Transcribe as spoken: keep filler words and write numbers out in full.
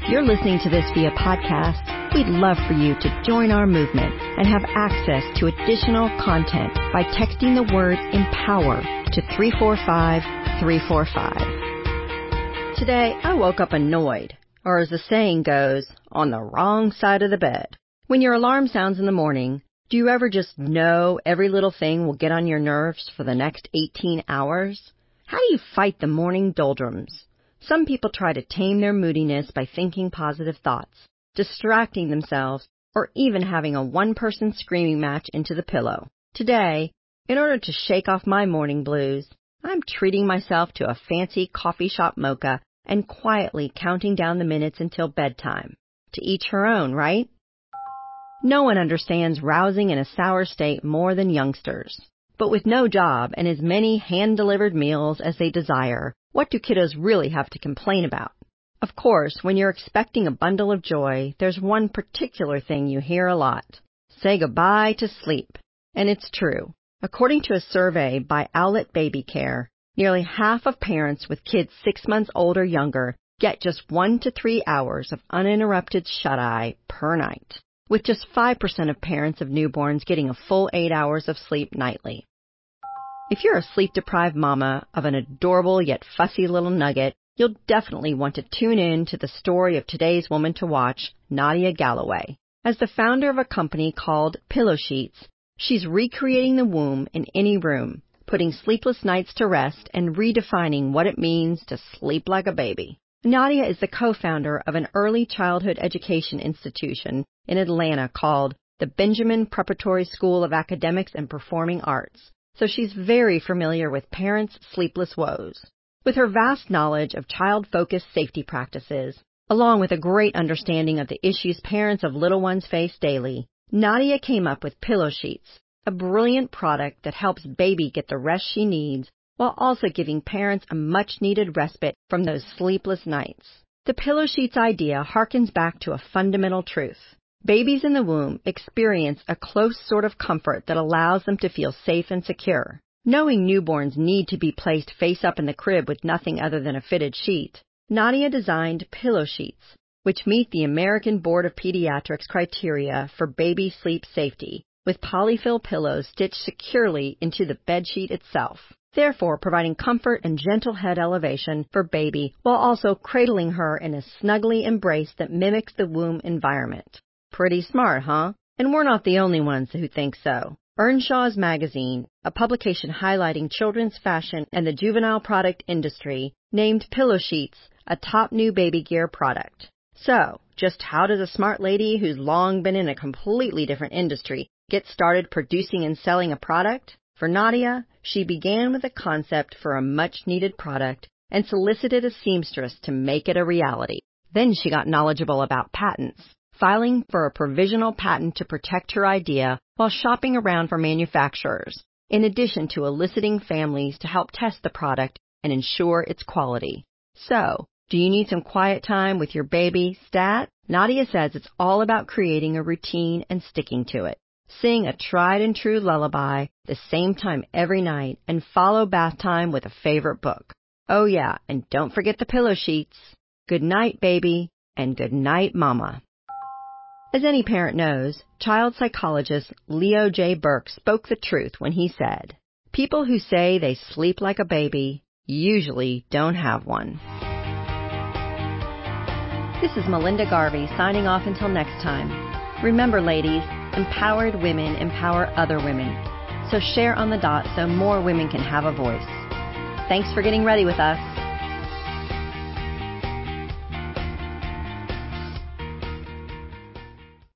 If you're listening to this via podcast, we'd love for you to join our movement and have access to additional content by texting the word EMPOWER to three four five, three four five. Today, I woke up annoyed, or as the saying goes, on the wrong side of the bed. When your alarm sounds in the morning, do you ever just know every little thing will get on your nerves for the next eighteen hours? How do you fight the morning doldrums? Some people try to tame their moodiness by thinking positive thoughts, distracting themselves, or even having a one-person screaming match into the pillow. Today, in order to shake off my morning blues, I'm treating myself to a fancy coffee shop mocha and quietly counting down the minutes until bedtime. To each her own, right? No one understands rousing in a sour state more than youngsters. But with no job and as many hand-delivered meals as they desire, what do kiddos really have to complain about? Of course, when you're expecting a bundle of joy, there's one particular thing you hear a lot. Say goodbye to sleep. And it's true. According to a survey by Owlet Baby Care, nearly half of parents with kids six months old or younger get just one to three hours of uninterrupted shut-eye per night, with just five percent of parents of newborns getting a full eight hours of sleep nightly. If you're a sleep-deprived mama of an adorable yet fussy little nugget, you'll definitely want to tune in to the story of today's woman to watch, Nadia Galloway. As the founder of a company called Pillow Sheets, she's recreating the womb in any room, putting sleepless nights to rest and redefining what it means to sleep like a baby. Nadia is the co-founder of an early childhood education institution in Atlanta called the Benjamin Preparatory School of Academics and Performing Arts, so she's very familiar with parents' sleepless woes. With her vast knowledge of child-focused safety practices, along with a great understanding of the issues parents of little ones face daily, Nadia came up with Pillow Sheets, a brilliant product that helps baby get the rest she needs while also giving parents a much-needed respite from those sleepless nights. The Pillow Sheets idea harkens back to a fundamental truth. Babies in the womb experience a close sort of comfort that allows them to feel safe and secure. Knowing newborns need to be placed face-up in the crib with nothing other than a fitted sheet, Nadia designed Pillow Sheets, which meet the American Board of Pediatrics criteria for baby sleep safety, with polyfill pillows stitched securely into the bedsheet itself, therefore providing comfort and gentle head elevation for baby while also cradling her in a snuggly embrace that mimics the womb environment. Pretty smart, huh? And we're not the only ones who think so. Earnshaw's magazine, a publication highlighting children's fashion and the juvenile product industry, named Pillow Sheets a top new baby gear product. So, just how does a smart lady who's long been in a completely different industry get started producing and selling a product? For Nadia, she began with a concept for a much-needed product and solicited a seamstress to make it a reality. Then she got knowledgeable about patents, filing for a provisional patent to protect her idea while shopping around for manufacturers, in addition to eliciting families to help test the product and ensure its quality. So, do you need some quiet time with your baby, stat? Nadia says it's all about creating a routine and sticking to it. Sing a tried-and-true lullaby the same time every night, and follow bath time with a favorite book. Oh, yeah, and don't forget the Pillow Sheets. Good night, baby, and good night, mama. As any parent knows, child psychologist Leo J. Burke spoke the truth when he said, "People who say they sleep like a baby usually don't have one." This is Melinda Garvey signing off until next time. Remember, ladies, empowered women empower other women. So share on the dot so more women can have a voice. Thanks for getting ready with us.